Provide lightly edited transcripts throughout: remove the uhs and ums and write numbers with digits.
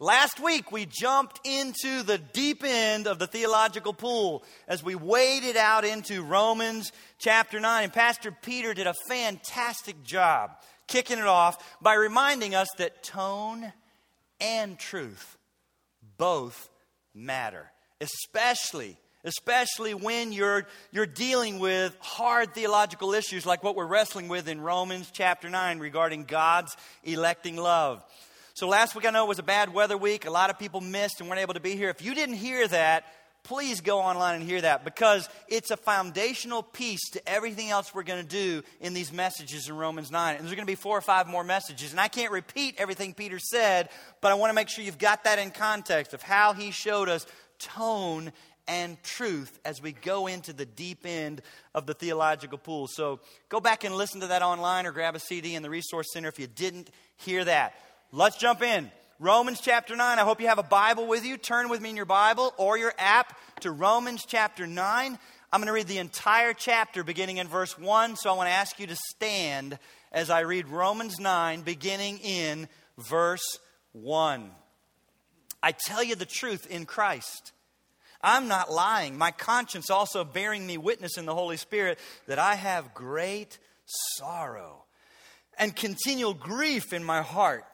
Last week, we jumped into the deep end of the theological pool as we waded out into Romans chapter 9. And Pastor Peter did a fantastic job kicking it off by reminding us that tone and truth both matter, especially when you're dealing with hard theological issues like what we're wrestling with in Romans chapter 9 regarding God's electing love. So last week, I know, it was a bad weather week. A lot of people missed and weren't able to be here. If you didn't hear that, please go online and hear that, because it's a foundational piece to everything else we're going to do in these messages in Romans 9. And there's going to be 4 or 5 more messages. And I can't repeat everything Peter said, but I want to make sure you've got that in context of how he showed us tone and truth as we go into the deep end of the theological pool. So go back and listen to that online or grab a CD in the Resource Center if you didn't hear that. Let's jump in. Romans chapter 9. I hope you have a Bible with you. Turn with me in your Bible or your app to Romans chapter 9. I'm going to read the entire chapter beginning in verse 1. So I want to ask you to stand as I read Romans 9 beginning in verse 1. I tell you the truth in Christ. I'm not lying. My conscience also bearing me witness in the Holy Spirit that I have great sorrow and continual grief in my heart.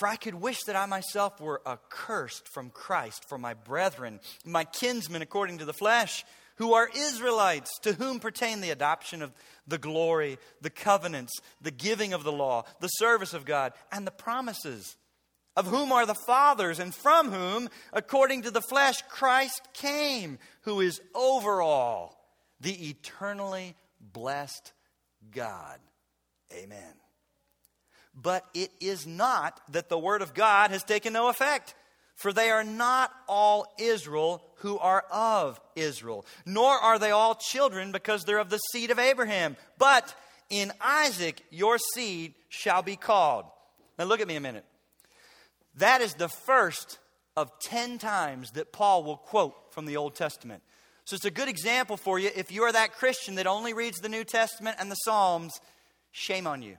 For I could wish that I myself were accursed from Christ for my brethren, my kinsmen according to the flesh, who are Israelites, to whom pertain the adoption of the glory, the covenants, the giving of the law, the service of God, and the promises, of whom are the fathers, and from whom, according to the flesh, Christ came, who is over all, the eternally blessed God. Amen. But it is not that the word of God has taken no effect, for they are not all Israel who are of Israel, nor are they all children because they're of the seed of Abraham. But in Isaac your seed shall be called. Now look at me a minute. That is the first of 10 times that Paul will quote from the Old Testament. So it's a good example for you. If you are that Christian that only reads the New Testament and the Psalms, shame on you.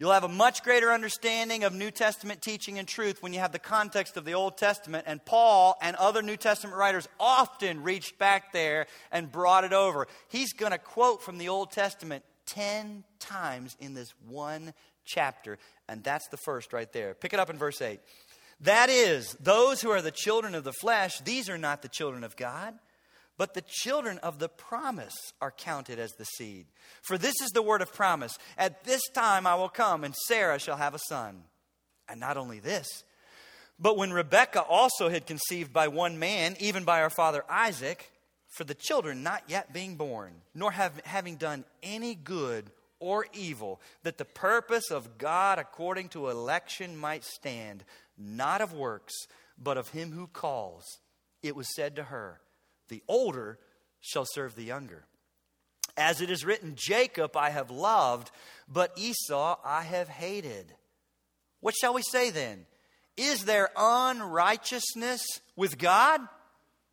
You'll have a much greater understanding of New Testament teaching and truth when you have the context of the Old Testament. And Paul and other New Testament writers often reached back there and brought it over. He's going to quote from the Old Testament 10 times in this one chapter. And that's the first right there. Pick it up in verse 8. That is, those who are the children of the flesh, these are not the children of God, but the children of the promise are counted as the seed. For this is the word of promise. At this time I will come, and Sarah shall have a son. And not only this, but when Rebecca also had conceived by one man, even by our father Isaac, for the children not yet being born, nor having done any good or evil, that the purpose of God according to election might stand, not of works, but of him who calls, it was said to her, the older shall serve the younger. As it is written, Jacob I have loved, but Esau I have hated. What shall we say then? Is there unrighteousness with God?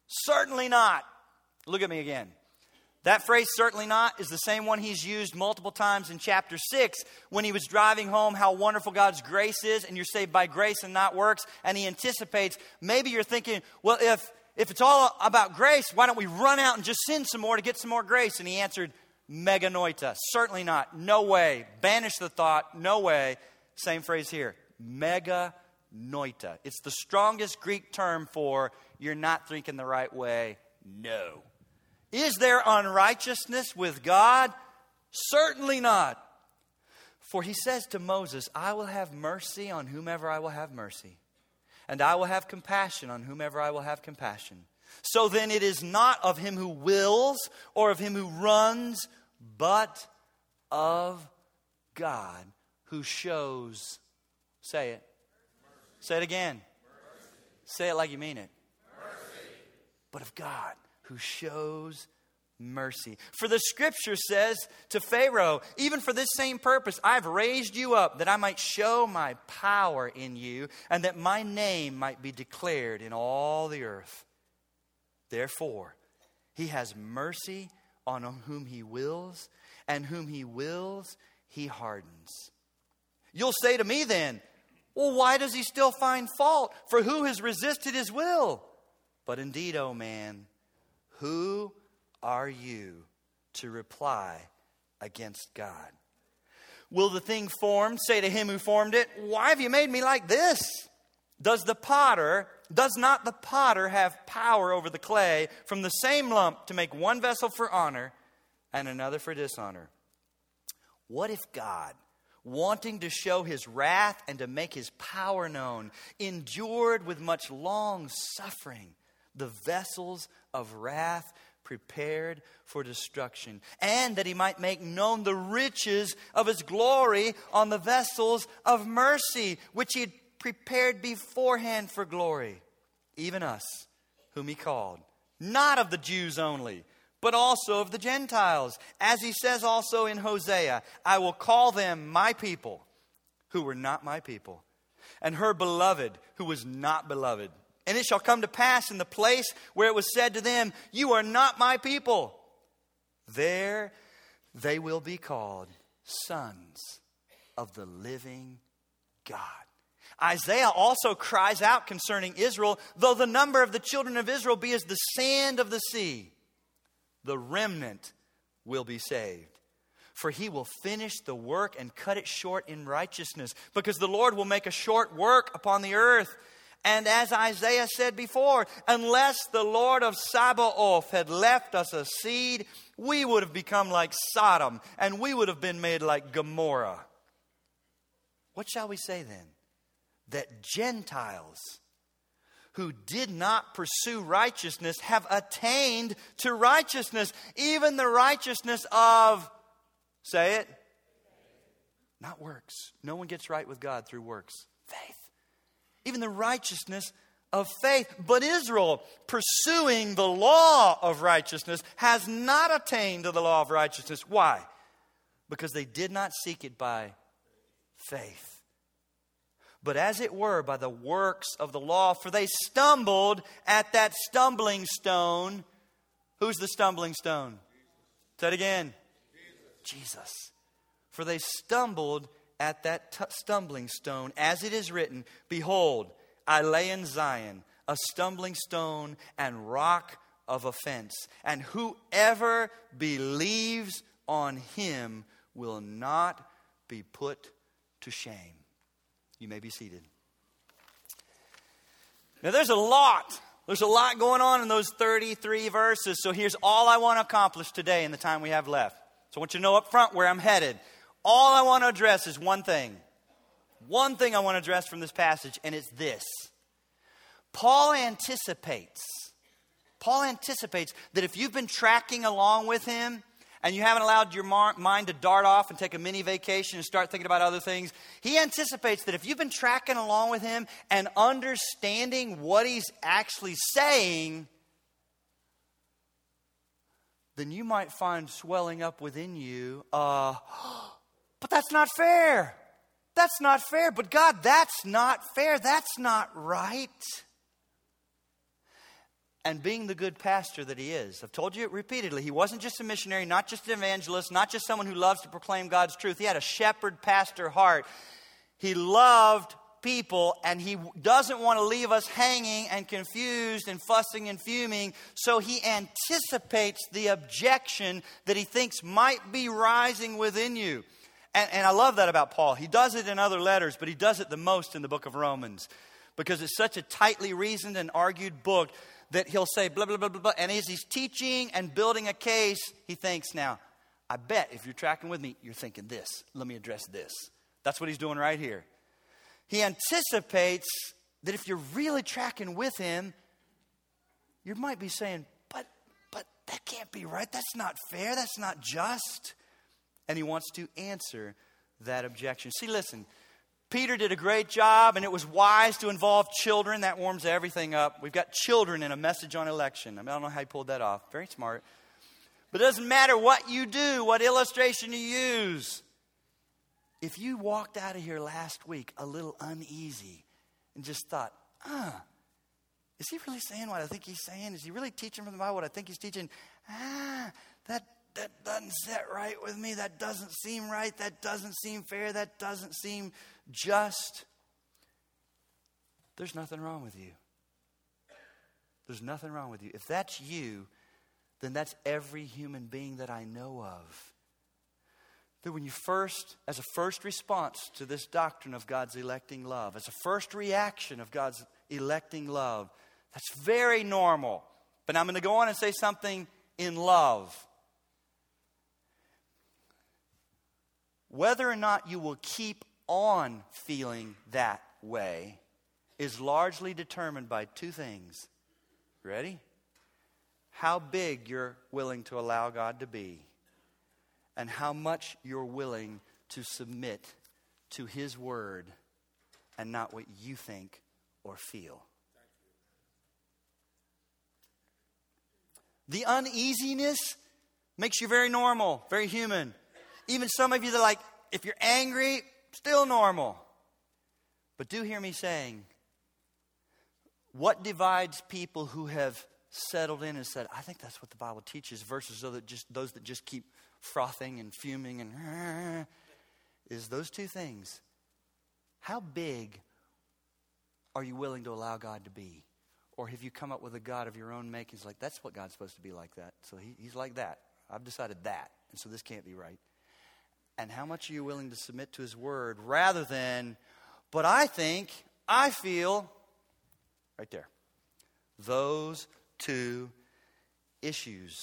Certainly not. Look at me again. That phrase, certainly not, is the same one he's used multiple times in chapter 6 when he was driving home how wonderful God's grace is and you're saved by grace and not works. And he anticipates, maybe you're thinking, well, if it's all about grace, why don't we run out and just sin some more to get some more grace? And he answered, meganoita, certainly not, no way. Banish the thought, no way. Same phrase here, meganoita. It's the strongest Greek term for you're not thinking the right way, no. Is there unrighteousness with God? Certainly not. For he says to Moses, I will have mercy on whomever I will have mercy, and I will have compassion on whomever I will have compassion. So then it is not of him who wills or of him who runs, but of God who shows. Say it. Mercy. Say it again. Mercy. Say it like you mean it. Mercy. But of God who shows mercy. For the scripture says to Pharaoh, even for this same purpose, I've raised you up that I might show my power in you and that my name might be declared in all the earth. Therefore, he has mercy on whom he wills, and whom he wills, he hardens. You'll say to me then, Well, why does he still find fault? For who has resisted his will? But indeed, O man, who are you to reply against God? Will the thing formed say to him who formed it, why have you made me like this? Does not the potter have power over the clay from the same lump to make one vessel for honor and another for dishonor? What if God, wanting to show his wrath and to make his power known, endured with much long suffering the vessels of wrath prepared for destruction, and that he might make known the riches of his glory on the vessels of mercy, which he had prepared beforehand for glory, even us, whom he called, not of the Jews only, but also of the Gentiles. As he says also in Hosea, I will call them my people, who were not my people, and her beloved, who was not beloved. And it shall come to pass in the place where it was said to them, you are not my people, there they will be called sons of the living God. Isaiah also cries out concerning Israel, though the number of the children of Israel be as the sand of the sea, the remnant will be saved. For he will finish the work and cut it short in righteousness, because the Lord will make a short work upon the earth. And as Isaiah said before, unless the Lord of Sabaoth had left us a seed, we would have become like Sodom, and we would have been made like Gomorrah. What shall we say then? That Gentiles who did not pursue righteousness have attained to righteousness, even the righteousness of, say it, not works. No one gets right with God through works. Faith. Even the righteousness of faith. But Israel, pursuing the law of righteousness, has not attained to the law of righteousness. Why? Because they did not seek it by faith, but as it were by the works of the law, for they stumbled at that stumbling stone. Who's the stumbling stone? Say it again. Jesus. For they stumbled at that stumbling stone, as it is written, behold, I lay in Zion a stumbling stone and rock of offense, and whoever believes on him will not be put to shame. You may be seated. Now there's a lot going on in those 33 verses. So here's all I want to accomplish today in the time we have left. So I want you to know up front where I'm headed. All I want to address is one thing. One thing I want to address from this passage, and it's this. Paul anticipates that if you've been tracking along with him, and you haven't allowed your mind to dart off and take a mini vacation and start thinking about other things, he anticipates that if you've been tracking along with him and understanding what he's actually saying, then you might find swelling up within you, but that's not fair. That's not fair. But God, that's not fair. That's not right. And being the good pastor that he is, I've told you it repeatedly, he wasn't just a missionary, not just an evangelist, not just someone who loves to proclaim God's truth. He had a shepherd pastor heart. He loved people, and he doesn't want to leave us hanging and confused and fussing and fuming. So he anticipates the objection that he thinks might be rising within you. And I love that about Paul. He does it in other letters, but he does it the most in the book of Romans, because it's such a tightly reasoned and argued book that he'll say blah, blah, blah, blah, blah. And as he's teaching and building a case, he thinks, now, I bet if you're tracking with me, you're thinking this. Let me address this. That's what he's doing right here. He anticipates that if you're really tracking with him, you might be saying, but that can't be right. That's not fair. That's not just. And he wants to answer that objection. See, listen. Peter did a great job, and it was wise to involve children. That warms everything up. We've got children in a message on election. I mean, I don't know how he pulled that off. Very smart. But it doesn't matter what you do, what illustration you use. If you walked out of here last week a little uneasy and just thought, is he really saying what I think he's saying? Is he really teaching from the Bible what I think he's teaching? That doesn't sit right with me. That doesn't seem right. That doesn't seem fair. That doesn't seem just. there's nothing wrong with you. There's nothing wrong with you. If that's you, then that's every human being that I know of. That when you first, as a first response to this doctrine of God's electing love, as a first reaction of God's electing love, that's very normal. But I'm going to go on and say something in love. Whether or not you will keep on feeling that way is largely determined by two things. Ready? How big you're willing to allow God to be, and how much you're willing to submit to His word and not what you think or feel. The uneasiness makes you very normal, very human. Even some of you that are like, if you're angry, still normal. But do hear me saying, what divides people who have settled in and said, I think that's what the Bible teaches, versus those that just keep frothing and fuming and is those two things. How big are you willing to allow God to be? Or have you come up with a God of your own making? It's like, that's what God's supposed to be like that. So he's like that. I've decided that. And so this can't be right. And how much are you willing to submit to His word rather than, but I think, I feel, right there. Those two issues.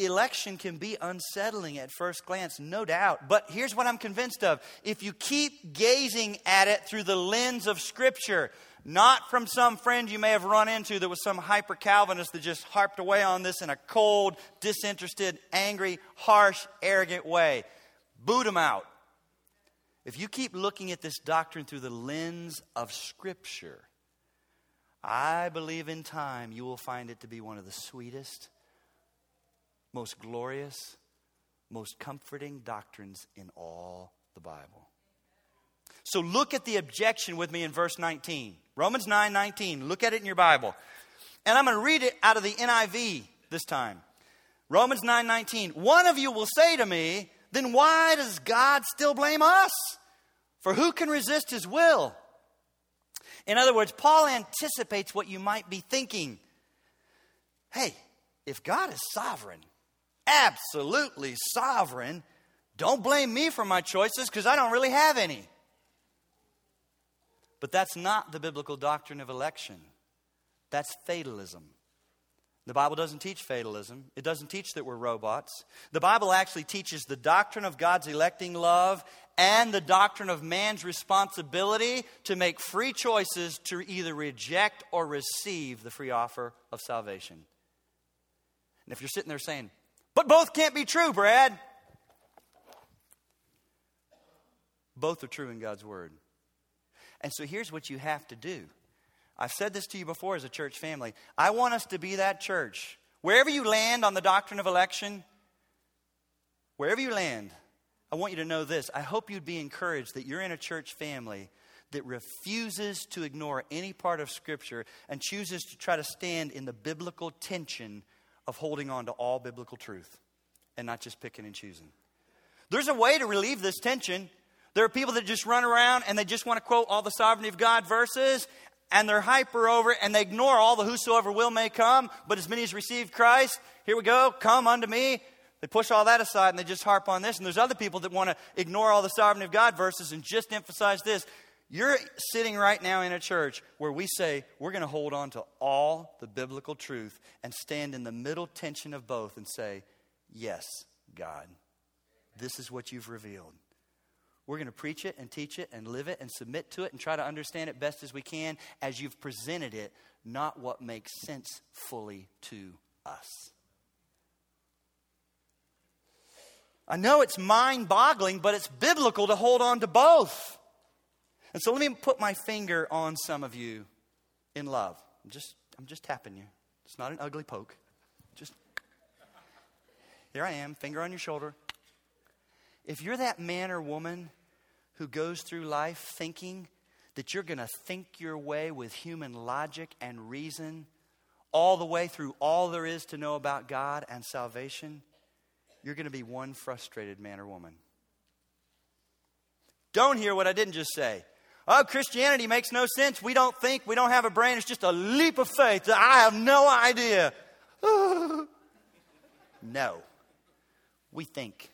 Election can be unsettling at first glance, no doubt. But here's what I'm convinced of. If you keep gazing at it through the lens of Scripture, not from some friend you may have run into that was some hyper-Calvinist that just harped away on this in a cold, disinterested, angry, harsh, arrogant way. Boot them out. If you keep looking at this doctrine through the lens of Scripture, I believe in time you will find it to be one of the sweetest, most glorious, most comforting doctrines in all the Bible. So look at the objection with me in verse 19. Romans 9:19. Look at it in your Bible. And I'm going to read it out of the NIV this time. Romans 9:19. One of you will say to me, then why does God still blame us? For who can resist His will? In other words, Paul anticipates what you might be thinking. Hey, if God is sovereign, absolutely sovereign, don't blame me for my choices because I don't really have any. But that's not the biblical doctrine of election. That's fatalism. The Bible doesn't teach fatalism. It doesn't teach that we're robots. The Bible actually teaches the doctrine of God's electing love and the doctrine of man's responsibility to make free choices to either reject or receive the free offer of salvation. And if you're sitting there saying, but both can't be true, Brad. Both are true in God's word. And so here's what you have to do. I've said this to you before as a church family. I want us to be that church. Wherever you land on the doctrine of election, wherever you land, I want you to know this. I hope you'd be encouraged that you're in a church family that refuses to ignore any part of Scripture and chooses to try to stand in the biblical tension of holding on to all biblical truth and not just picking and choosing. There's a way to relieve this tension. There are people that just run around and they just want to quote all the sovereignty of God verses, and they're hyper over it, and they ignore all the whosoever will may come, but as many as received Christ, here we go, come unto me. They push all that aside and they just harp on this. And there's other people that want to ignore all the sovereignty of God verses and just emphasize this. You're sitting right now in a church where we say we're going to hold on to all the biblical truth and stand in the middle tension of both and say, yes, God, this is what you've revealed. We're going to preach it and teach it and live it and submit to it and try to understand it best as we can as you've presented it, not what makes sense fully to us. I know it's mind-boggling, but it's biblical to hold on to both. And so let me put my finger on some of you in love. I'm just tapping you. It's not an ugly poke. Just here I am, finger on your shoulder. If you're that man or woman who goes through life thinking that you're going to think your way with human logic and reason all the way through all there is to know about God and salvation, you're going to be one frustrated man or woman. Don't hear what I didn't just say. Oh, Christianity makes no sense. We don't think. We don't have a brain. It's just a leap of faith. I have no idea. No. We think.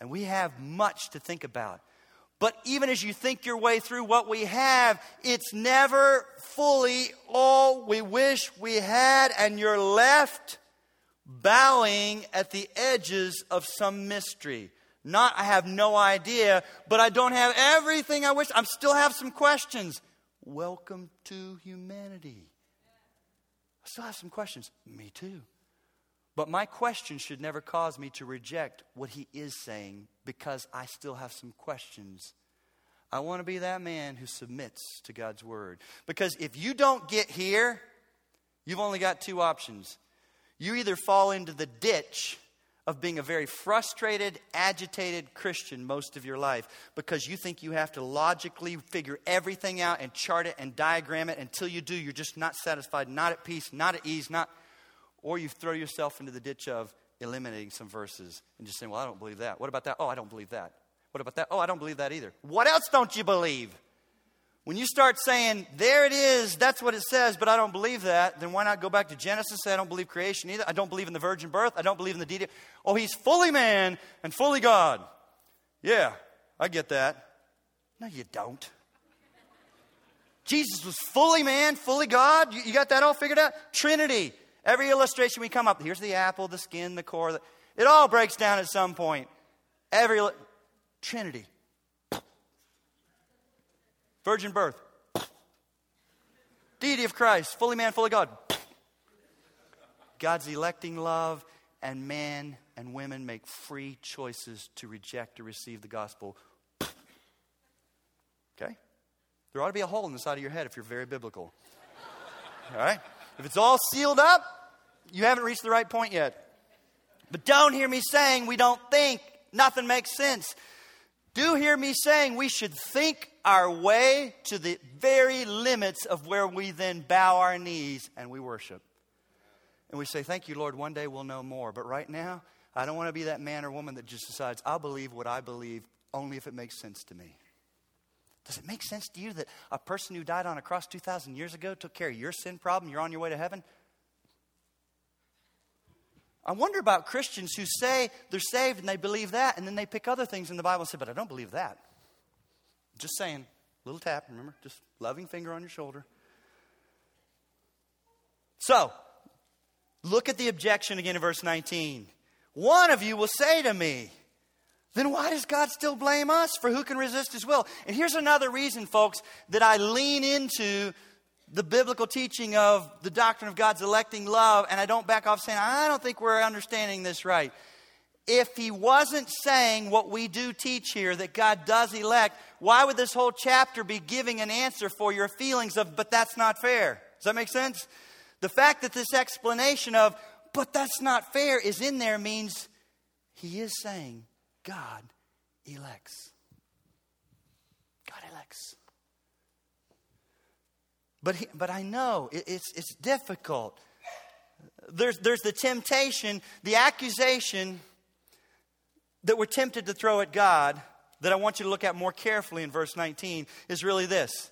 And we have much to think about. But even as you think your way through what we have, it's never fully all we wish we had. And you're left bowing at the edges of some mystery. Not, I have no idea, but I don't have everything I wish. I still have some questions. Welcome to humanity. I still have some questions. Me too. But my question should never cause me to reject what he is saying because I still have some questions. I want to be that man who submits to God's word. Because if you don't get here, you've only got two options. You either fall into the ditch of being a very frustrated, agitated Christian most of your life because you think you have to logically figure everything out and chart it and diagram it. Until you do, you're just not satisfied, not at peace, not at ease, not. Or you throw yourself into the ditch of eliminating some verses and just saying, well, I don't believe that. What about that? Oh, I don't believe that. What about that? Oh, I don't believe that either. What else don't you believe? When you start saying, there it is, that's what it says, but I don't believe that, then why not go back to Genesis and say, I don't believe creation either. I don't believe in the virgin birth. I don't believe in the deity. Oh, he's fully man and fully God. Yeah, I get that. No, you don't. Jesus was fully man, fully God. You got that all figured out? Trinity. Every illustration we come up, here's the apple, the skin, the core. It all breaks down at some point. Trinity. Virgin birth. Deity of Christ. Fully man, fully God. God's electing love, and man and women make free choices to reject or receive the gospel. Okay? There ought to be a hole in the side of your head if you're very biblical. All right? If it's all sealed up, you haven't reached the right point yet. But don't hear me saying we don't think. Nothing makes sense. Do hear me saying we should think our way to the very limits of where we then bow our knees and we worship. And we say, thank you, Lord, one day we'll know more. But right now, I don't want to be that man or woman that just decides, I'll believe what I believe only if it makes sense to me. Does it make sense to you that a person who died on a cross 2,000 years ago took care of your sin problem? You're on your way to heaven? I wonder about Christians who say they're saved and they believe that, and then they pick other things in the Bible and say, but I don't believe that. Just saying, little tap, remember, just loving finger on your shoulder. So, look at the objection again in verse 19. One of you will say to me, then why does God still blame us? For who can resist his will? And here's another reason, folks, that I lean into the biblical teaching of the doctrine of God's electing love, and I don't back off saying, I don't think we're understanding this right. If he wasn't saying what we do teach here, that God does elect, why would this whole chapter be giving an answer for your feelings of, but that's not fair? Does that make sense? The fact that this explanation of, but that's not fair is in there means he is saying God elects. God elects. But I know it's difficult. There's the temptation, the accusation that we're tempted to throw at God that I want you to look at more carefully in verse 19 is really this.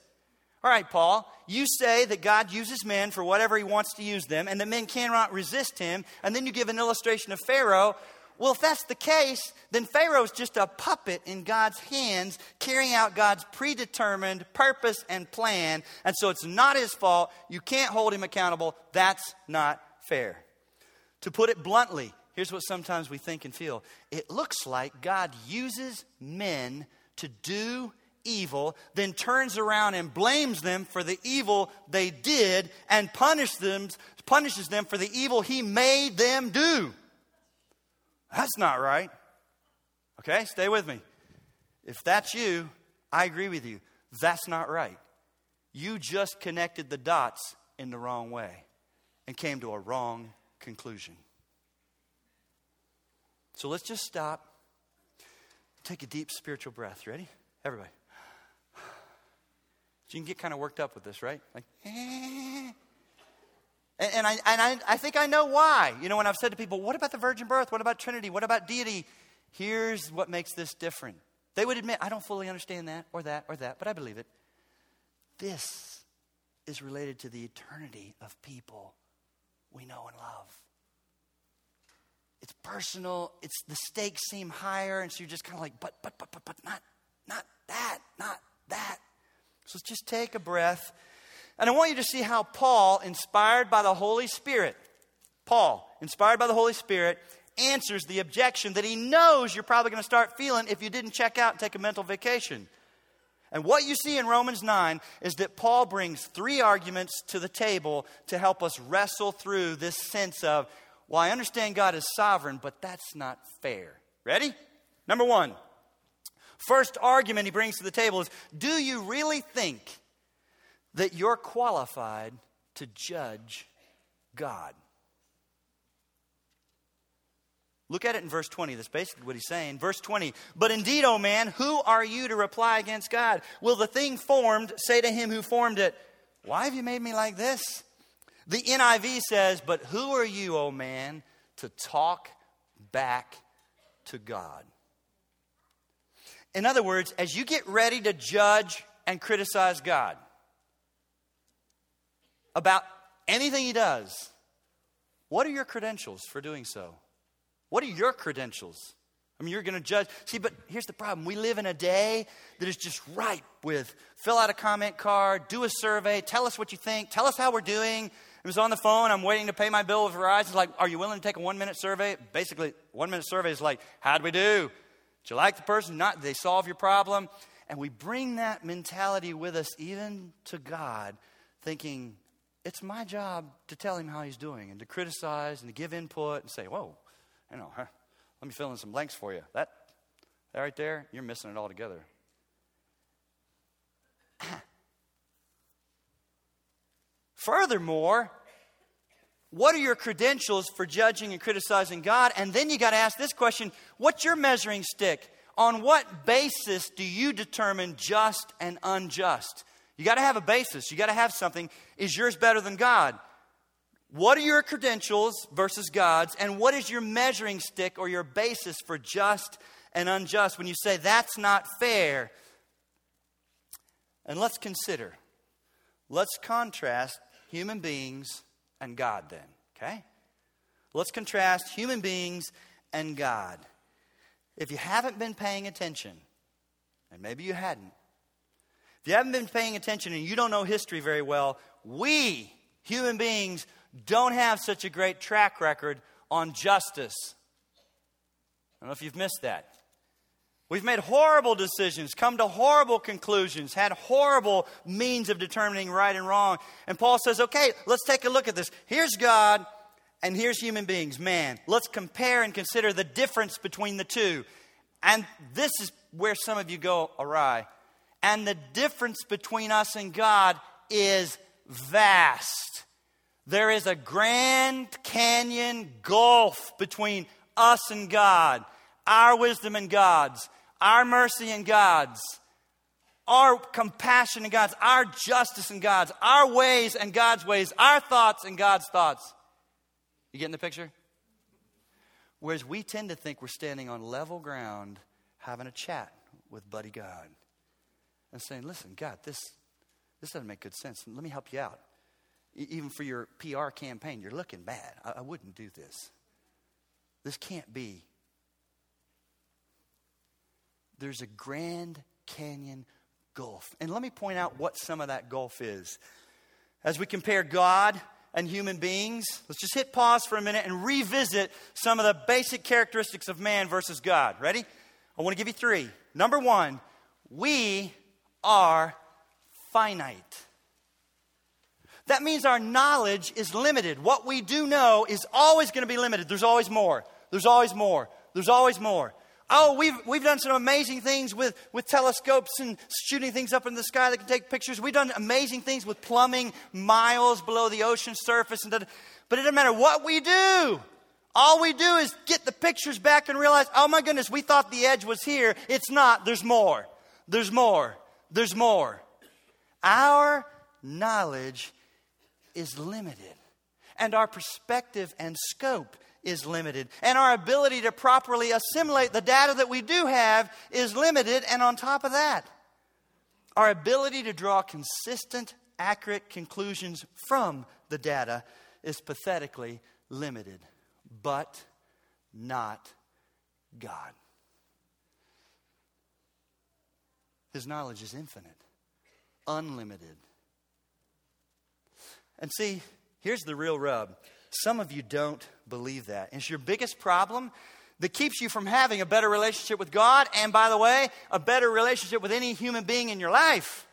All right, Paul, you say that God uses men for whatever he wants to use them and that men cannot resist him. And then you give an illustration of Pharaoh. Well, if that's the case, then Pharaoh's just a puppet in God's hands, carrying out God's predetermined purpose and plan. And so it's not his fault. You can't hold him accountable. That's not fair. To put it bluntly, here's what sometimes we think and feel. It looks like God uses men to do evil, then turns around and blames them for the evil they did and punishes them for the evil he made them do. That's not right. Okay, stay with me. If that's you, I agree with you. That's not right. You just connected the dots in the wrong way and came to a wrong conclusion. So let's just stop. Take a deep spiritual breath. Ready? Everybody. You can get kind of worked up with this, right? Like, eh. And I think I know why. You know, when I've said to people, what about the virgin birth? What about Trinity? What about deity? Here's what makes this different. They would admit, I don't fully understand that or that or that, but I believe it. This is related to the eternity of people we know and love. It's personal. It's the stakes seem higher. And so you're just kind of like, but not that. So let's just take a breath. And I want you to see how Paul, inspired by the Holy Spirit, answers the objection that he knows you're probably going to start feeling if you didn't check out and take a mental vacation. And what you see in Romans 9 is that Paul brings three arguments to the table to help us wrestle through this sense of, well, I understand God is sovereign, but that's not fair. Ready? Number one, first argument he brings to the table is, do you really think that you're qualified to judge God? Look at it in verse 20. That's basically what he's saying. Verse 20, but indeed, O man, who are you to reply against God? Will the thing formed say to him who formed it, why have you made me like this? The NIV says, but who are you, O man, to talk back to God? In other words, as you get ready to judge and criticize God about anything he does, what are your credentials for doing so? What are your credentials? I mean, you're going to judge. See, but here's the problem. We live in a day that is just ripe with fill out a comment card, do a survey, tell us what you think, tell us how we're doing. It was on the phone. I'm waiting to pay my bill with Verizon. It's like, are you willing to take a 1-minute survey? Basically, 1-minute survey is like, how'd we do? Did you like the person? Not, did they solve your problem? And we bring that mentality with us even to God, thinking it's my job to tell him how he's doing and to criticize and to give input and say, whoa, I know, huh? Let me fill in some blanks for you. That right there, you're missing it all together. Furthermore, what are your credentials for judging and criticizing God? And then you got to ask this question, what's your measuring stick? On what basis do you determine just and unjust? You got to have a basis. You got to have something. Is yours better than God? What are your credentials versus God's, and what is your measuring stick or your basis for just and unjust when you say that's not fair? And let's contrast human beings and God then, okay? Let's contrast human beings and God. If you haven't been paying attention, and maybe you hadn't, if you haven't been paying attention and you don't know history very well, we human beings don't have such a great track record on justice. I don't know if you've missed that. We've made horrible decisions, come to horrible conclusions, had horrible means of determining right and wrong. And Paul says, okay, let's take a look at this. Here's God and here's human beings, man. Let's compare and consider the difference between the two. And this is where some of you go awry. And the difference between us and God is vast. There is a Grand Canyon gulf between us and God, our wisdom and God's, our mercy and God's, our compassion and God's, our justice and God's, our ways and God's ways, our thoughts and God's thoughts. You getting the picture? Whereas we tend to think we're standing on level ground, having a chat with buddy God and saying, listen, God, this doesn't make good sense. Let me help you out. Even for your PR campaign, you're looking bad. I wouldn't do this. This can't be. There's a Grand Canyon gulf. And let me point out what some of that gulf is. As we compare God and human beings, let's just hit pause for a minute and revisit some of the basic characteristics of man versus God. Ready? I want to give you three. Number one, we are finite. That means our knowledge is limited. What we do know is always going to be limited. There's always more. There's always more. There's always more. Oh, we've done some amazing things with telescopes and shooting things up in the sky that can take pictures. We've done amazing things with plumbing miles below the ocean surface. But it doesn't matter what we do. All we do is get the pictures back and realize, oh my goodness, we thought the edge was here. It's not. There's more. There's more. There's more. Our knowledge is limited. and our perspective and scope is limited, and our ability to properly assimilate the data that we do have is limited, and on top of that, our ability to draw consistent, accurate conclusions from the data is pathetically limited, but not God. His knowledge is infinite, unlimited. And see, here's the real rub. Some of you don't believe that. It's your biggest problem that keeps you from having a better relationship with God, and by the way, a better relationship with any human being in your life.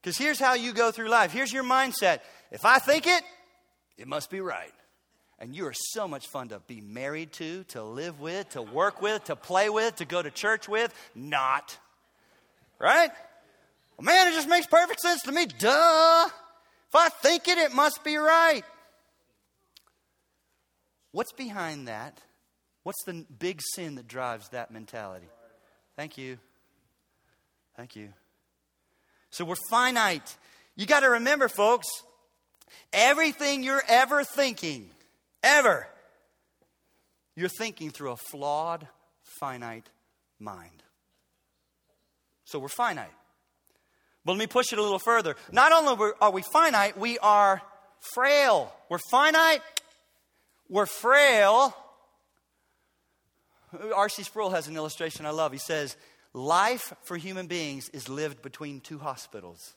Because here's how you go through life. Here's your mindset. If I think it, it must be right. And you are so much fun to be married to live with, to work with, to play with, to go to church with. Not. Right? Well, man, it just makes perfect sense to me. Duh. If I think it, it must be right. What's behind that? What's the big sin that drives that mentality? Thank you. So we're finite. You got to remember, folks, everything you're ever thinking, you're thinking through a flawed, finite mind. So we're finite. But let me push it a little further. Not only are we finite, we are frail. We're finite. We're frail. R.C. Sproul has an illustration I love. He says, life for human beings is lived between two hospitals.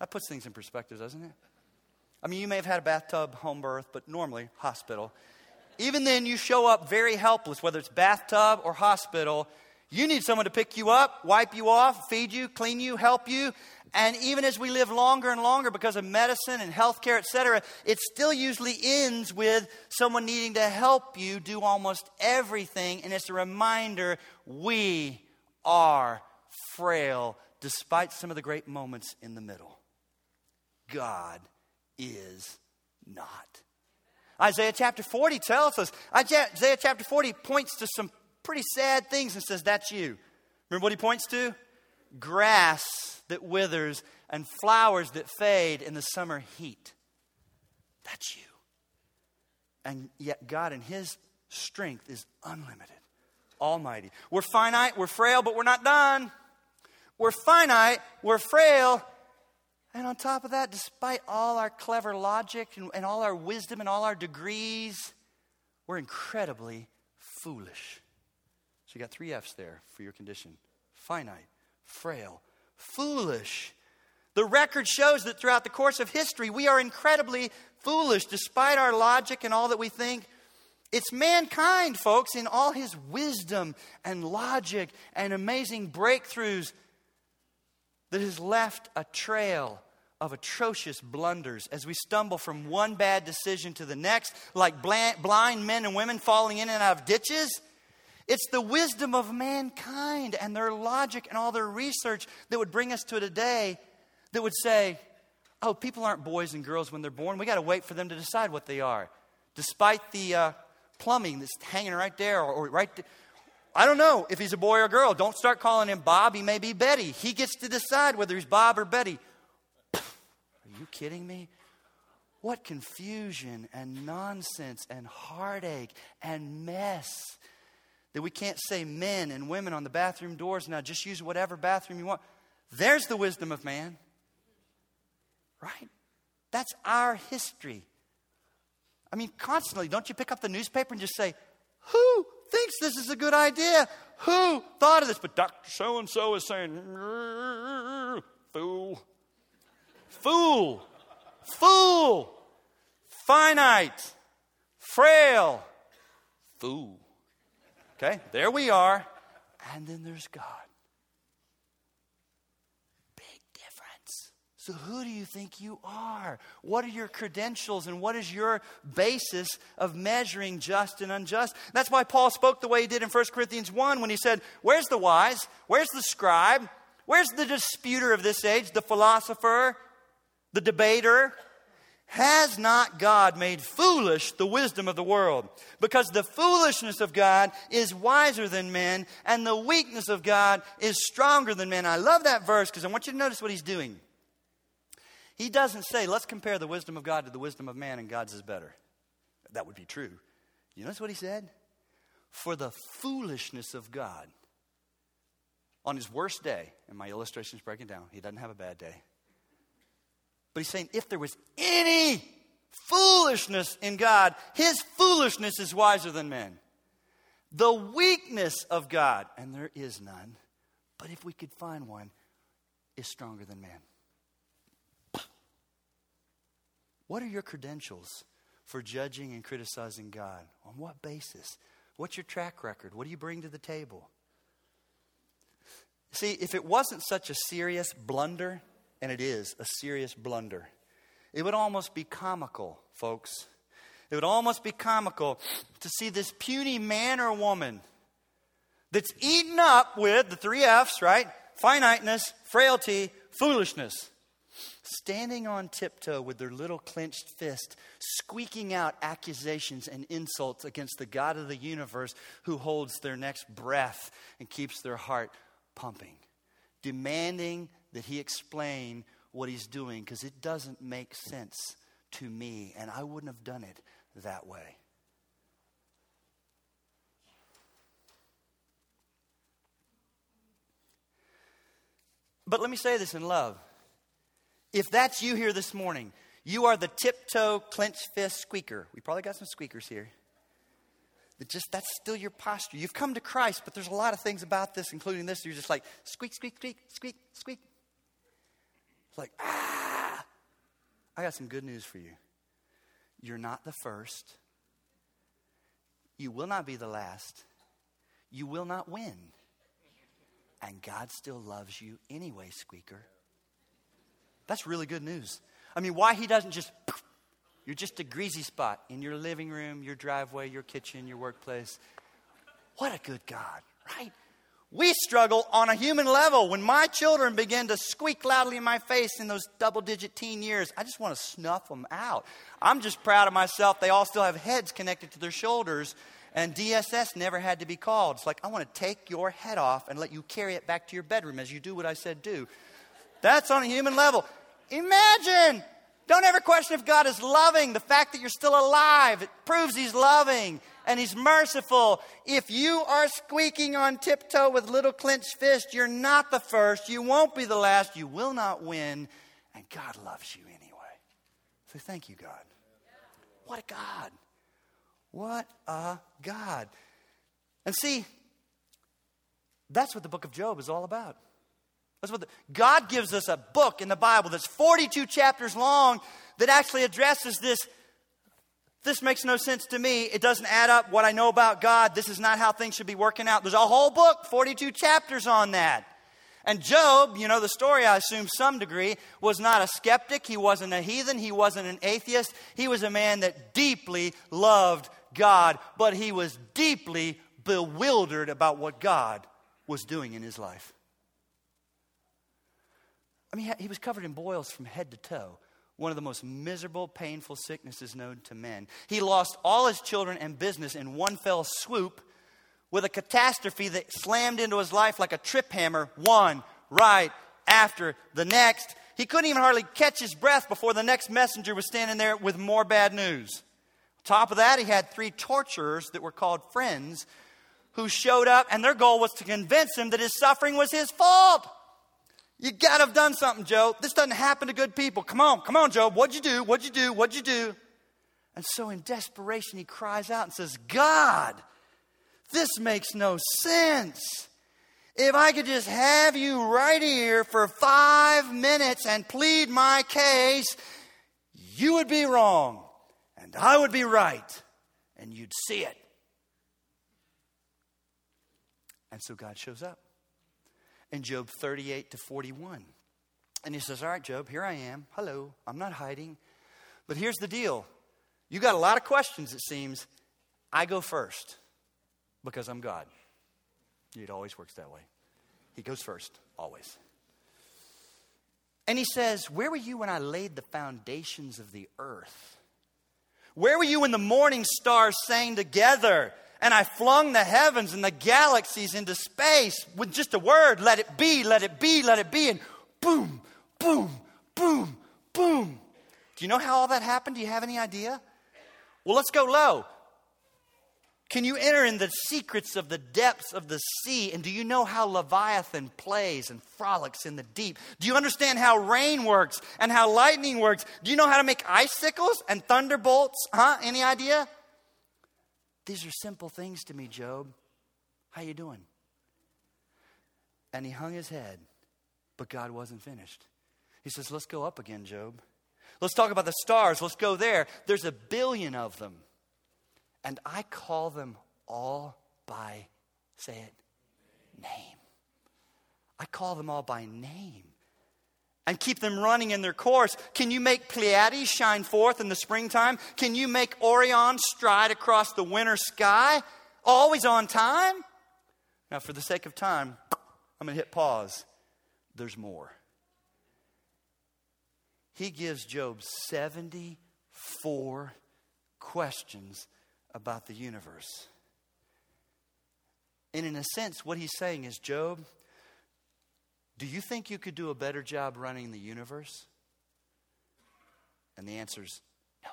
That puts things in perspective, doesn't it? I mean, you may have had a bathtub, home birth, but normally hospital. Even then, you show up very helpless, whether it's bathtub or hospital. You need someone to pick you up, wipe you off, feed you, clean you, help you. And even as we live longer and longer because of medicine and healthcare, etc., it still usually ends with someone needing to help you do almost everything. And it's a reminder, we are frail despite some of the great moments in the middle. God is not. Isaiah chapter 40 tells us. Isaiah chapter 40 points to some pretty sad things and says, that's you. Remember what he points to? Grass that withers and flowers that fade in the summer heat. That's you. And yet God in his strength is unlimited, almighty. We're finite, we're frail, but we're not done. We're finite, we're frail. And on top of that, despite all our clever logic and all our wisdom and all our degrees, we're incredibly foolish. So you got three F's there for your condition. Finite, frail, foolish. The record shows that throughout the course of history, we are incredibly foolish despite our logic and all that we think. It's mankind, folks, in all his wisdom and logic and amazing breakthroughs that has left a trail of atrocious blunders as we stumble from one bad decision to the next, like blind men and women falling in and out of ditches. It's the wisdom of mankind and their logic and all their research that would bring us to a day that would say, oh, people aren't boys and girls when they're born. We got to wait for them to decide what they are. Despite the plumbing that's hanging right there or right there. I don't know if he's a boy or a girl. Don't start calling him Bob. He may be Betty. He gets to decide whether he's Bob or Betty. Are you kidding me? What confusion and nonsense and heartache and mess. That we can't say men and women on the bathroom doors now. Just use whatever bathroom you want. There's the wisdom of man. Right? That's our history. I mean, constantly, don't you pick up the newspaper and just say, who thinks this is a good idea? Who thought of this? But Dr. So-and-so is saying, fool, finite, frail, fool. Okay, there we are. And then there's God. Big difference. So who do you think you are? What are your credentials and what is your basis of measuring just and unjust? That's why Paul spoke the way he did in 1 Corinthians 1 when he said, where's the wise? Where's the scribe? Where's the disputer of this age? The philosopher? The debater? Has not God made foolish the wisdom of the world? Because the foolishness of God is wiser than men, and the weakness of God is stronger than men. I love that verse because I want you to notice what he's doing. He doesn't say, let's compare the wisdom of God to the wisdom of man and God's is better. That would be true. You notice what he said? For the foolishness of God. On his worst day, and my illustration's breaking down, he doesn't have a bad day. But he's saying if there was any foolishness in God, his foolishness is wiser than men. The weakness of God, and there is none, but if we could find one, is stronger than man. What are your credentials for judging and criticizing God? On what basis? What's your track record? What do you bring to the table? See, if it wasn't such a serious blunder, and it is a serious blunder, it would almost be comical, folks. It would almost be comical to see this puny man or woman that's eaten up with the three F's, right? Finiteness, frailty, foolishness. Standing on tiptoe with their little clenched fist, squeaking out accusations and insults against the God of the universe who holds their next breath and keeps their heart pumping, demanding that he explain what he's doing because it doesn't make sense to me, and I wouldn't have done it that way. But let me say this in love. If that's you here this morning, you are the tiptoe, clenched fist squeaker. We probably got some squeakers here. That's still your posture. You've come to Christ, but there's a lot of things about this, including this. You're just like, squeak, squeak, squeak, squeak, squeak. It's like, ah. I got some good news for you. You're not the first. You will not be the last. You will not win. And God still loves you anyway, squeaker. That's really good news. I mean, why he doesn't just, you're just a greasy spot in your living room, your driveway, your kitchen, your workplace. What a good God, right? We struggle on a human level. When my children begin to squeak loudly in my face in those double-digit teen years, I just want to snuff them out. I'm just proud of myself. They all still have heads connected to their shoulders, and DSS never had to be called. It's like, I want to take your head off and let you carry it back to your bedroom as you do what I said do. That's on a human level. Imagine. Don't ever question if God is loving. The fact that you're still alive, it proves he's loving and he's merciful. If you are squeaking on tiptoe with little clenched fist, you're not the first. You won't be the last. You will not win. And God loves you anyway. So thank you, God. What a God. What a God. And see, that's what the book of Job is all about. That's what God gives us a book in the Bible that's 42 chapters long that actually addresses this. This makes no sense to me. It doesn't add up what I know about God. This is not how things should be working out. There's a whole book, 42 chapters on that. And Job, you know the story, I assume some degree, was not a skeptic. He wasn't a heathen. He wasn't an atheist. He was a man that deeply loved God, but he was deeply bewildered about what God was doing in his life. I mean, he was covered in boils from head to toe. One of the most miserable, painful sicknesses known to men. He lost all his children and business in one fell swoop with a catastrophe that slammed into his life like a trip hammer, one right after the next. He couldn't even hardly catch his breath before the next messenger was standing there with more bad news. On top of that, he had three torturers that were called friends who showed up, and their goal was to convince him that his suffering was his fault. You got to have done something, Job. This doesn't happen to good people. Come on, Job. What'd you do? What'd you do? What'd you do? And so in desperation, he cries out and says, God, this makes no sense. If I could just have you right here for 5 minutes and plead my case, you would be wrong and I would be right and you'd see it. And so God shows up. In Job 38 to 41. And he says, all right, Job, here I am. Hello, I'm not hiding. But here's the deal. You got a lot of questions, it seems. I go first because I'm God. It always works that way. He goes first, always. And he says, where were you when I laid the foundations of the earth? Where were you when the morning stars sang together? And I flung the heavens and the galaxies into space with just a word. Let it be, let it be, let it be. And boom, boom, boom, Boom. Do you know how all that happened? Do you have any idea? Well, let's go low. Can you enter in the secrets of the depths of the sea? And do you know how Leviathan plays and frolics in the deep? Do you understand how rain works and how lightning works? Do you know how to make icicles and thunderbolts? Any idea? These are simple things to me, Job. How you doing? And he hung his head, but God wasn't finished. He says, let's go up again, Job. Let's talk about the stars. Let's go there. There's a billion of them. And I call them all by, say it, name. I call them all by name and keep them running in their course. Can you make Pleiades shine forth in the springtime? Can you make Orion stride across the winter sky? Always on time? Now, for the sake of time, I'm going to hit pause. There's more. He gives Job 74 questions about the universe. And in a sense, what he's saying is, Job, do you think you could do a better job running the universe? And the answer is no.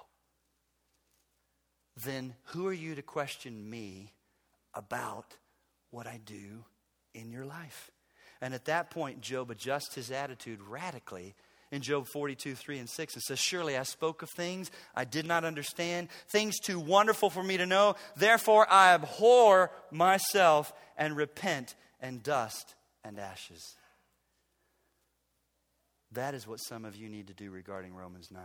Then who are you to question me about what I do in your life? And at that point, Job adjusts his attitude radically. In Job 42, 3 and 6, it says, surely I spoke of things I did not understand, things too wonderful for me to know. Therefore, I abhor myself and repent in dust and ashes. That is what some of you need to do regarding Romans 9.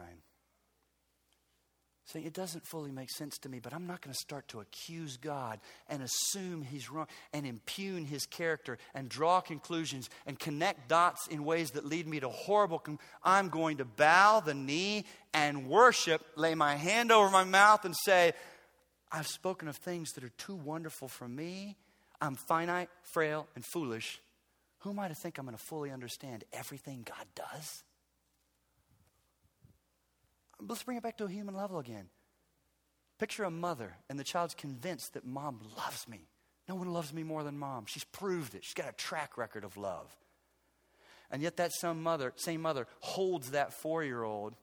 Saying, it doesn't fully make sense to me, but I'm not going to start to accuse God and assume he's wrong and impugn his character and draw conclusions and connect dots in ways that lead me to horrible. I'm going to bow the knee and worship, lay my hand over my mouth and say, I've spoken of things that are too wonderful for me. I'm finite, frail, and foolish. Who am I to think I'm going to fully understand everything God does? Let's bring it back to a human level again. Picture a mother and the child's convinced that mom loves me. No one loves me more than mom. She's proved it. She's got a track record of love. And yet that same mother holds that 4-year-old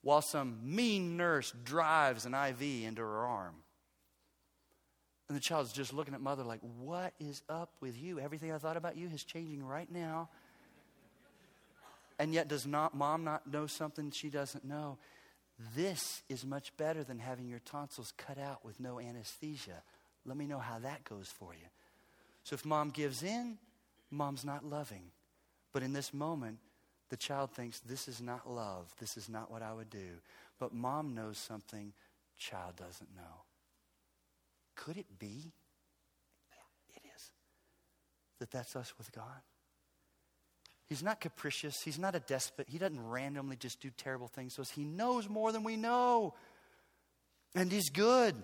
while some mean nurse drives an IV into her arm. And the child's just looking at mother like, what is up with you? Everything I thought about you is changing right now. And yet does mom not know something she doesn't know? This is much better than having your tonsils cut out with no anesthesia. Let me know how that goes for you. So if mom gives in, mom's not loving. But in this moment, the child thinks this is not love. This is not what I would do. But mom knows something child doesn't know. Could it be? Yeah, it is. That's us with God. He's not capricious. He's not a despot. He doesn't randomly just do terrible things to us. He knows more than we know. And he's good.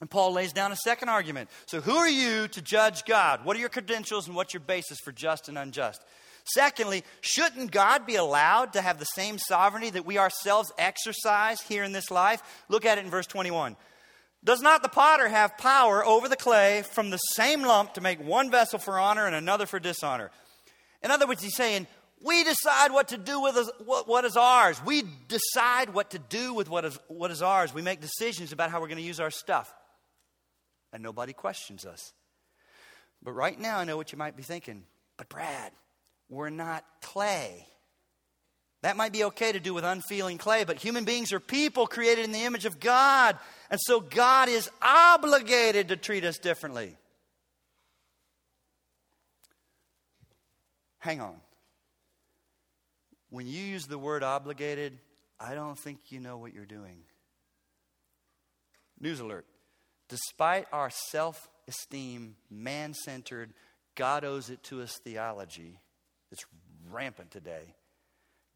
And Paul lays down a second argument. So who are you to judge God? What are your credentials and what's your basis for just and unjust? Secondly, shouldn't God be allowed to have the same sovereignty that we ourselves exercise here in this life? Look at it in verse 21. Does not the potter have power over the clay from the same lump to make one vessel for honor and another for dishonor? In other words, he's saying, we decide what to do with what is ours. We decide what to do with what is ours. We make decisions about how we're going to use our stuff. And nobody questions us. But right now, I know what you might be thinking. But Brad, we're not clay. That might be okay to do with unfeeling clay, but human beings are people created in the image of God. And so God is obligated to treat us differently. Hang on. When you use the word obligated, I don't think you know what you're doing. News alert. Despite our self-esteem, man-centered, God owes it to us theology that's rampant today,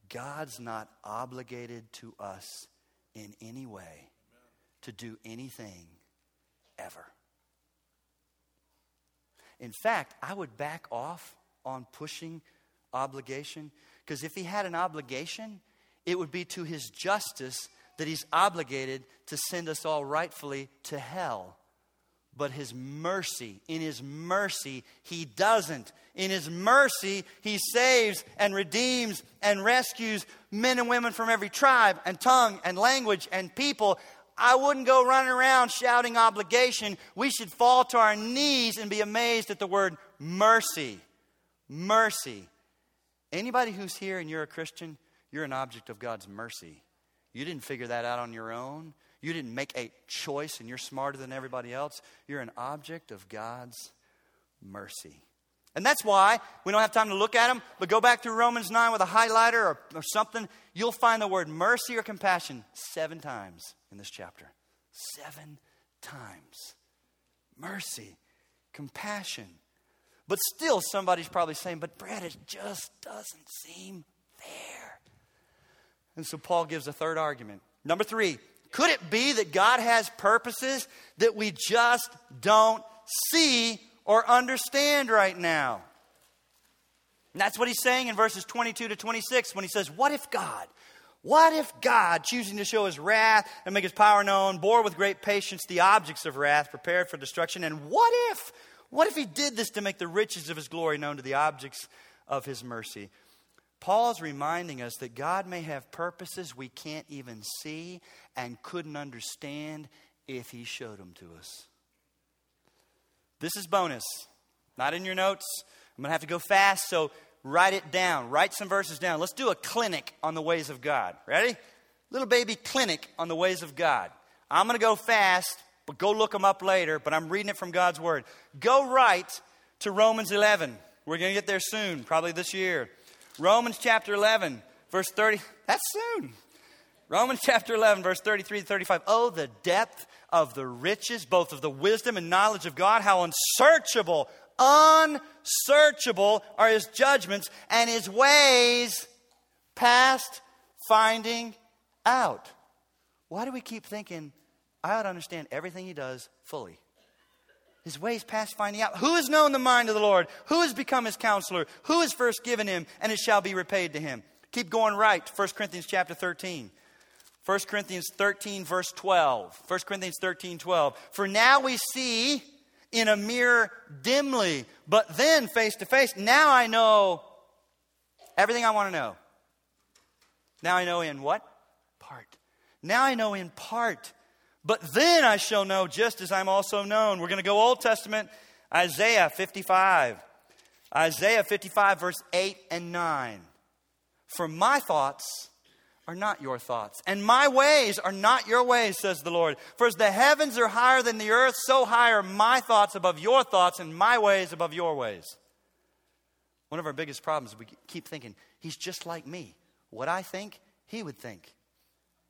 God's not obligated to us in any way to do anything ever. In fact, I would back off on pushing obligation, because if he had an obligation, it would be to his justice that he's obligated to send us all rightfully to hell. But his mercy, in his mercy, he doesn't. In his mercy, he saves and redeems and rescues men and women from every tribe and tongue and language and people. I wouldn't go running around shouting obligation. We should fall to our knees and be amazed at the word mercy. Mercy. Anybody who's here and you're a Christian, you're an object of God's mercy. You didn't figure that out on your own. You didn't make a choice and you're smarter than everybody else. You're an object of God's mercy. And that's why we don't have time to look at them, but go back through Romans 9 with a highlighter or something. You'll find the word mercy or compassion 7 times in this chapter. 7 times. Mercy, compassion. But still somebody's probably saying, but Brad, it just doesn't seem fair. And so Paul gives a third argument. Number 3. Could it be that God has purposes that we just don't see or understand right now? And that's what he's saying in verses 22 to 26 when he says, what if God, choosing to show his wrath and make his power known, bore with great patience the objects of wrath prepared for destruction? And what if he did this to make the riches of his glory known to the objects of his mercy? Paul's reminding us that God may have purposes we can't even see and couldn't understand if he showed them to us. This is bonus. Not in your notes. I'm going to have to go fast, so write it down. Write some verses down. Let's do a clinic on the ways of God. Ready? Little baby clinic on the ways of God. I'm going to go fast, but go look them up later, but I'm reading it from God's Word. Go right to Romans 11. We're going to get there soon, probably this year. Romans chapter 11, verse 30. That's soon. Romans chapter 11, verse 33 to 35. Oh, the depth of the riches, both of the wisdom and knowledge of God. How unsearchable are his judgments, and his ways past finding out. Why do we keep thinking, I ought to understand everything he does fully? His ways past finding out. Who has known the mind of the Lord? Who has become his counselor? Who has first given him, and it shall be repaid to him? Keep going right to 1 Corinthians chapter 13. 1 Corinthians 13 verse 12. 1 Corinthians 13, 12. For now we see in a mirror dimly, but then face to face. Now I know everything I want to know. Now I know in what? Part. Now I know in part. But then I shall know just as I'm also known. We're going to go Old Testament, Isaiah 55. Isaiah 55, verse 8 and 9. For my thoughts are not your thoughts, and my ways are not your ways, says the Lord. For as the heavens are higher than the earth, so high are my thoughts above your thoughts, and my ways above your ways. One of our biggest problems is we keep thinking, he's just like me. What I think, he would think.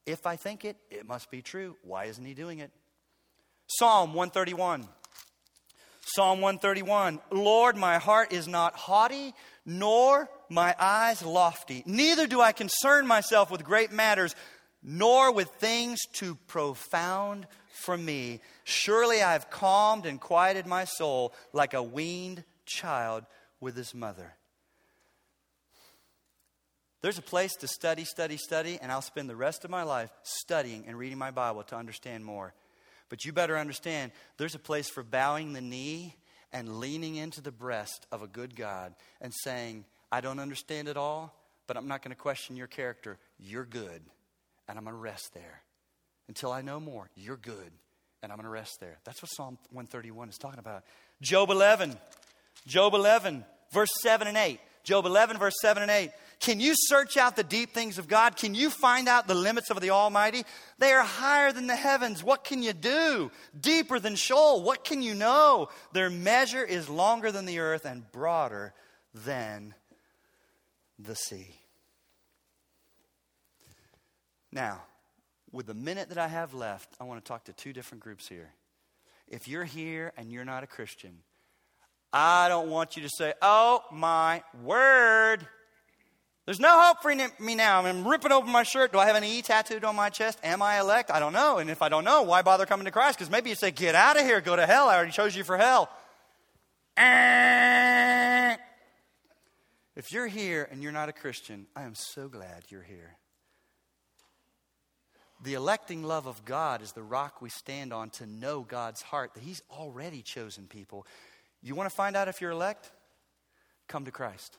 If I think it, it must be true. Why isn't he doing it? Psalm 131. Psalm 131. Lord, my heart is not haughty, nor my eyes lofty. Neither do I concern myself with great matters, nor with things too profound for me. Surely I have calmed and quieted my soul like a weaned child with his mother. There's a place to study, and I'll spend the rest of my life studying and reading my Bible to understand more. But you better understand, there's a place for bowing the knee and leaning into the breast of a good God and saying, I don't understand it all, but I'm not going to question your character. You're good, and I'm going to rest there. Until I know more, you're good, and I'm going to rest there. That's what Psalm 131 is talking about. Job 11, verse 7 and 8. Job 11, verse 7 and 8. Can you search out the deep things of God? Can you find out the limits of the Almighty? They are higher than the heavens. What can you do? Deeper than Sheol. What can you know? Their measure is longer than the earth and broader than the sea. Now, with the minute that I have left, I want to talk to 2 different groups here. If you're here and you're not a Christian, I don't want you to say, oh, my word, there's no hope for me now. I'm ripping open my shirt. Do I have an E tattooed on my chest? Am I elect? I don't know. And if I don't know, why bother coming to Christ? Because maybe you say, get out of here. Go to hell. I already chose you for hell. If you're here and you're not a Christian, I am so glad you're here. The electing love of God is the rock we stand on to know God's heart, that he's already chosen people. You want to find out if you're elect? Come to Christ.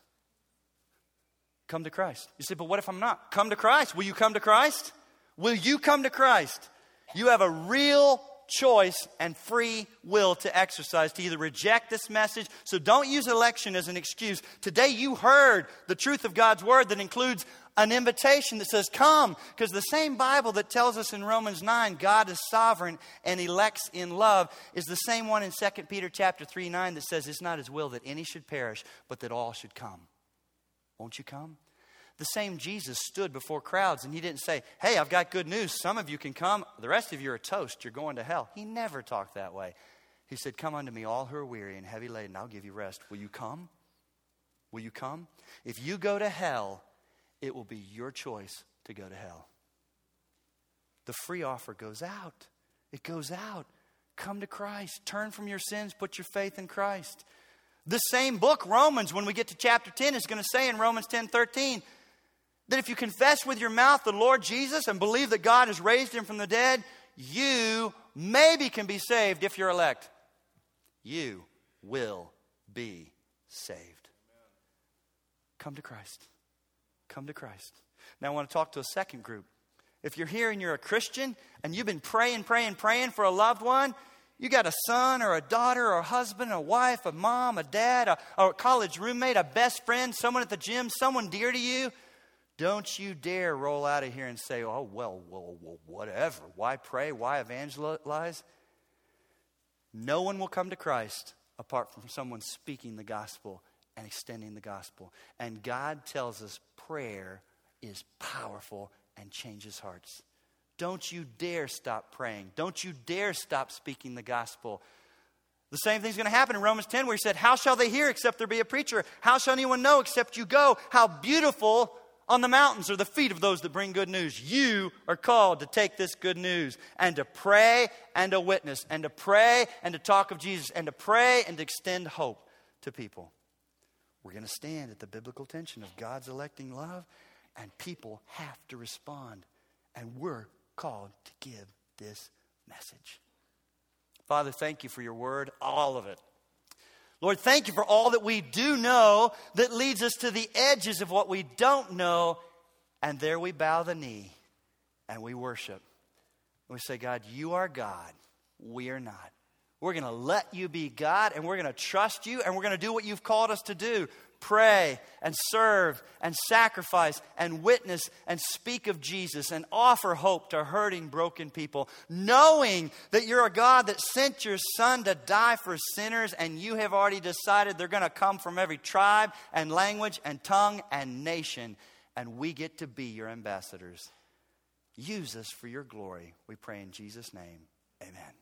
Come to Christ. You say, but what if I'm not? Come to Christ. Will you come to Christ? Will you come to Christ? You have a real choice and free will to exercise to either reject this message. So don't use election as an excuse. Today you heard the truth of God's word that includes an invitation that says come, because the same Bible that tells us in Romans 9 God is sovereign and elects in love is the same one in 2 Peter chapter 3:9 that says it's not his will that any should perish, but that all should come. Won't you come? The same Jesus stood before crowds and he didn't say, hey, I've got good news. Some of you can come. The rest of you are toast. You're going to hell. He never talked that way. He said, come unto me, all who are weary and heavy laden. I'll give you rest. Will you come? Will you come? If you go to hell, it will be your choice to go to hell. The free offer goes out. It goes out. Come to Christ. Turn from your sins. Put your faith in Christ. The same book, Romans, when we get to chapter 10, is going to say in Romans 10:13, that if you confess with your mouth the Lord Jesus and believe that God has raised him from the dead, you maybe can be saved if you're elect. You will be saved. Amen. Come to Christ. Come to Christ. Now I want to talk to a second group. If you're here and you're a Christian and you've been praying for a loved one, you got a son or a daughter or a husband, a wife, a mom, a dad, a college roommate, a best friend, someone at the gym, someone dear to you. Don't you dare roll out of here and say, oh, well, whatever. Why pray? Why evangelize? No one will come to Christ apart from someone speaking the gospel and extending the gospel. And God tells us prayer is powerful and changes hearts. Don't you dare stop praying. Don't you dare stop speaking the gospel. The same thing's going to happen in Romans 10 where he said, how shall they hear except there be a preacher? How shall anyone know except you go? How beautiful on the mountains are the feet of those that bring good news. You are called to take this good news and to pray and to witness and to pray and to talk of Jesus and to pray and to extend hope to people. We're going to stand at the biblical tension of God's electing love, and people have to respond, and we're called to give this message. Father, thank you for your word, all of it. Lord, thank you for all that we do know that leads us to the edges of what we don't know. And there we bow the knee and we worship. We say, God, you are God. We are not. We're going to let you be God, and we're going to trust you, and we're going to do what you've called us to do. Pray and serve and sacrifice and witness and speak of Jesus and offer hope to hurting, broken people, knowing that you're a God that sent your son to die for sinners, and you have already decided they're going to come from every tribe and language and tongue and nation, and we get to be your ambassadors. Use us for your glory. We pray in Jesus' name. Amen.